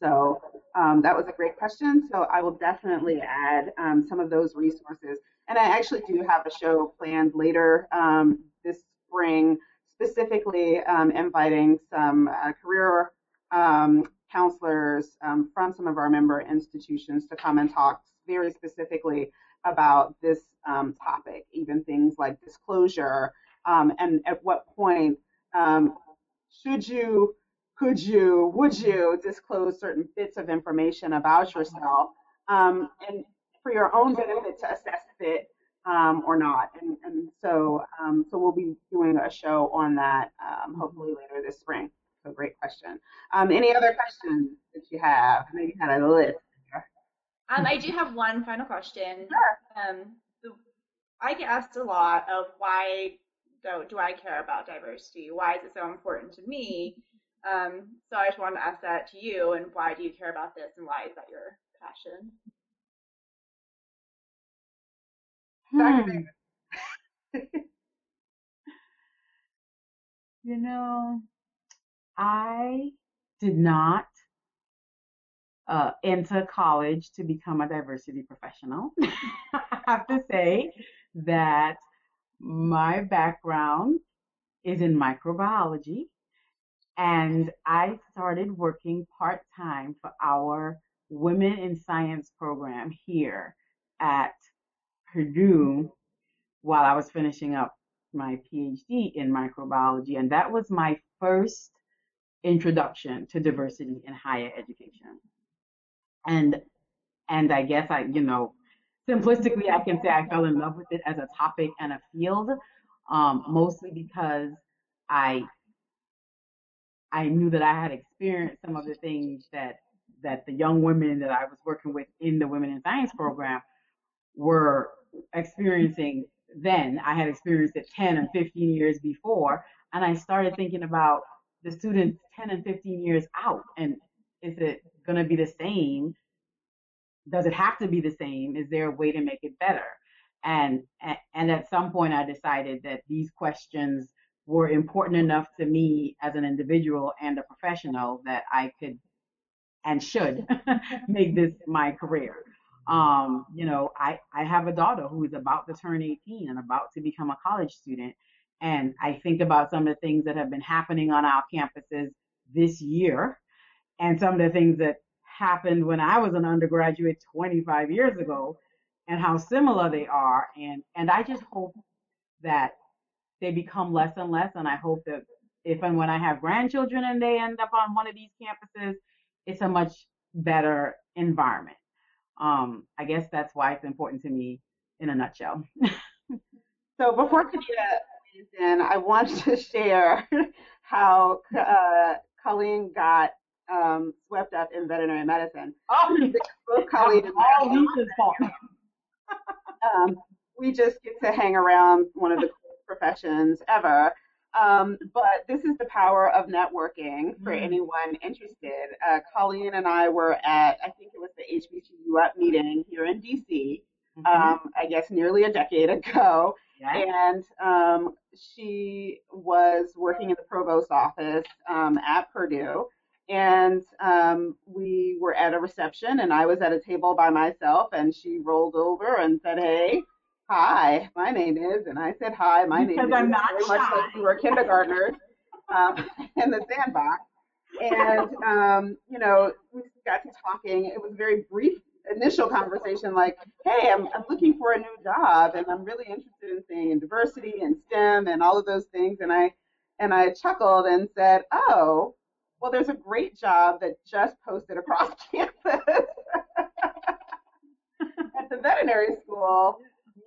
So that was a great question. So I will definitely add some of those resources. And I actually do have a show planned later this spring, specifically inviting some career counselors from some of our member institutions to come and talk very specifically about this topic, even things like disclosure, and at what point should you, could you, would you disclose certain bits of information about yourself, and for your own benefit to assess fit or not. And so so we'll be doing a show on that hopefully later this spring. So great question. Any other questions that you have? I know you had a list there. I do have one final question. Sure. I get asked a lot of why do I care about diversity? Why is it so important to me? So I just wanted to ask that to you, and why do you care about this, and why is that your passion? You know, I did not enter college to become a diversity professional. I have to say that my background is in microbiology, and I started working part-time for our Women in Science program here at Purdue while I was finishing up my PhD in microbiology, and that was my first introduction to diversity in higher education. And I guess I, you know, simplistically I can say I fell in love with it as a topic and a field, mostly because I knew that I had experienced some of the things that the young women that I was working with in the Women in Science program were experiencing then. I had experienced it 10 and 15 years before, and I started thinking about the students 10 and 15 years out, and is it going to be the same? Does it have to be the same? Is there a way to make it better? And at some point I decided that these questions were important enough to me as an individual and a professional that I could and should make this my career. You know, I have a daughter who is about to turn 18 and about to become a college student, and I think about some of the things that have been happening on our campuses this year and some of the things that happened when I was an undergraduate 25 years ago and how similar they are, and I just hope that they become less and less, and I hope that if and when I have grandchildren and they end up on one of these campuses, it's a much better environment. I guess that's why it's important to me in a nutshell. So before Kenita is in, I want to share how Colleen got swept up in veterinary medicine. Oh, Colleen, all Lisa's fault. We just get to hang around one of the coolest professions ever. But this is the power of networking for anyone interested. Colleen and I were at, I think it was the HBCU UP meeting here in DC, I guess nearly a decade ago. And she was working in the provost's office at Purdue, And we were at a reception, and I was at a table by myself, and she rolled over and said, "Hey, hi, my name is," and I said, "Hi, my name is," because I'm not very much like we were kindergartners in the sandbox. And, you know, we got to talking. It was a very brief initial conversation, like, "Hey, I'm looking for a new job, and I'm really interested in staying in diversity and STEM and all of those things." And I chuckled and said, "Oh, well, there's a great job that just posted across campus at the veterinary school.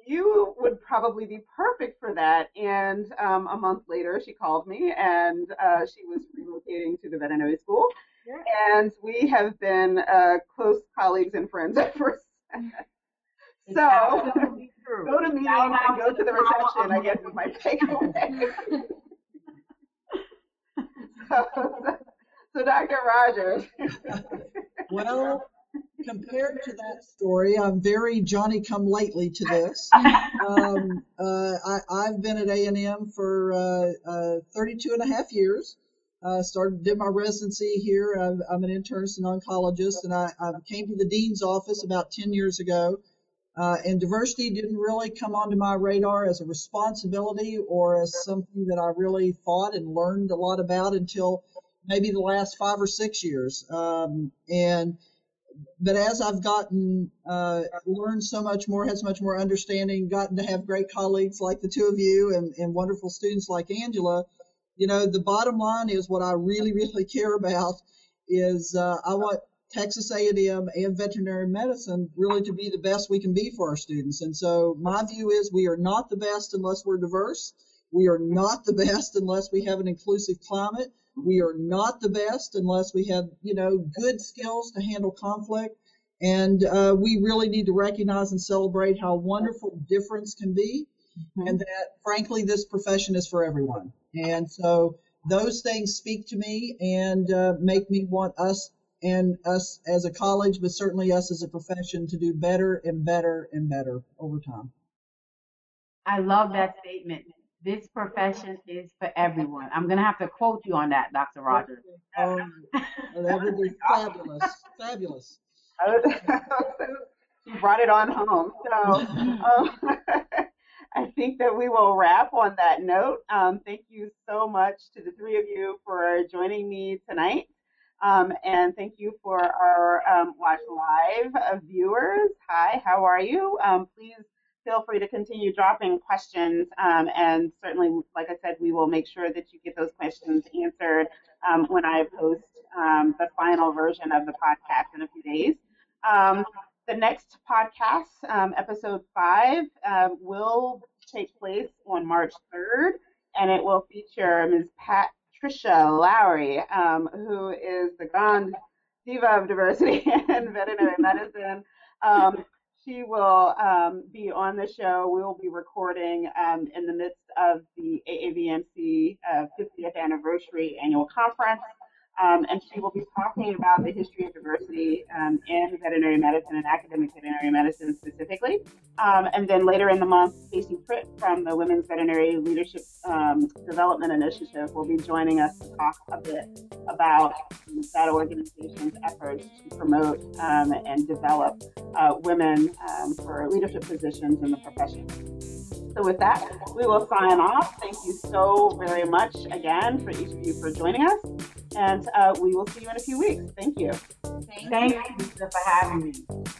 You would probably be perfect for that." And a month later, she called me, and she was relocating to the veterinary school. Yeah. And we have been close colleagues and friends ever since. So, go to meeting and go to the reception, I guess, is my takeaway. So, Dr. Rogers. Well, compared to that story, I'm very Johnny-come-lately to this. I've been at A&M for 32 and a half years. Did my residency here. I'm an internist and oncologist, and I came to the dean's office about 10 years ago. And diversity didn't really come onto my radar as a responsibility or as something that I really fought and learned a lot about until maybe the last 5 or 6 years. But as I've gotten, learned so much more, had so much more understanding, gotten to have great colleagues like the two of you and wonderful students like Angela, you know, the bottom line is what I really, really care about is I want Texas A&M and veterinary medicine really to be the best we can be for our students. And so my view is we are not the best unless we're diverse. We are not the best unless we have an inclusive climate. We are not the best unless we have, you know, good skills to handle conflict. And we really need to recognize and celebrate how wonderful difference can be. Mm-hmm. And that, frankly, this profession is for everyone. And so those things speak to me and make me want us as a college, but certainly us as a profession, to do better and better and better over time. I love that statement. This profession is for everyone. I'm going to have to quote you on that, Dr. Rogers. That would be fabulous. Fabulous. You brought it on home. So I think that we will wrap on that note. Thank you so much to the three of you for joining me tonight. And thank you for our Watch Live viewers. Hi, how are you? Please feel free to continue dropping questions. And certainly, like I said, we will make sure that you get those questions answered when I post the final version of the podcast in a few days. The next podcast, episode 5, will take place on March 3rd, and it will feature Ms. Patricia Lowry, who is the grand diva of diversity and veterinary medicine. She will be on the show. We will be recording in the midst of the AAVMC 50th anniversary annual conference, and she will be talking about the history of diversity in veterinary medicine and academic veterinary medicine specifically. And then later in the month, Stacy Pritt from the Women's Veterinary Leadership Development Initiative will be joining us to talk a bit about that organization's efforts to promote and develop women for leadership positions in the profession. So with that, we will sign off. Thank you so very much again for each of you for joining us. And we will see you in a few weeks. Thank you. Thank you for having me.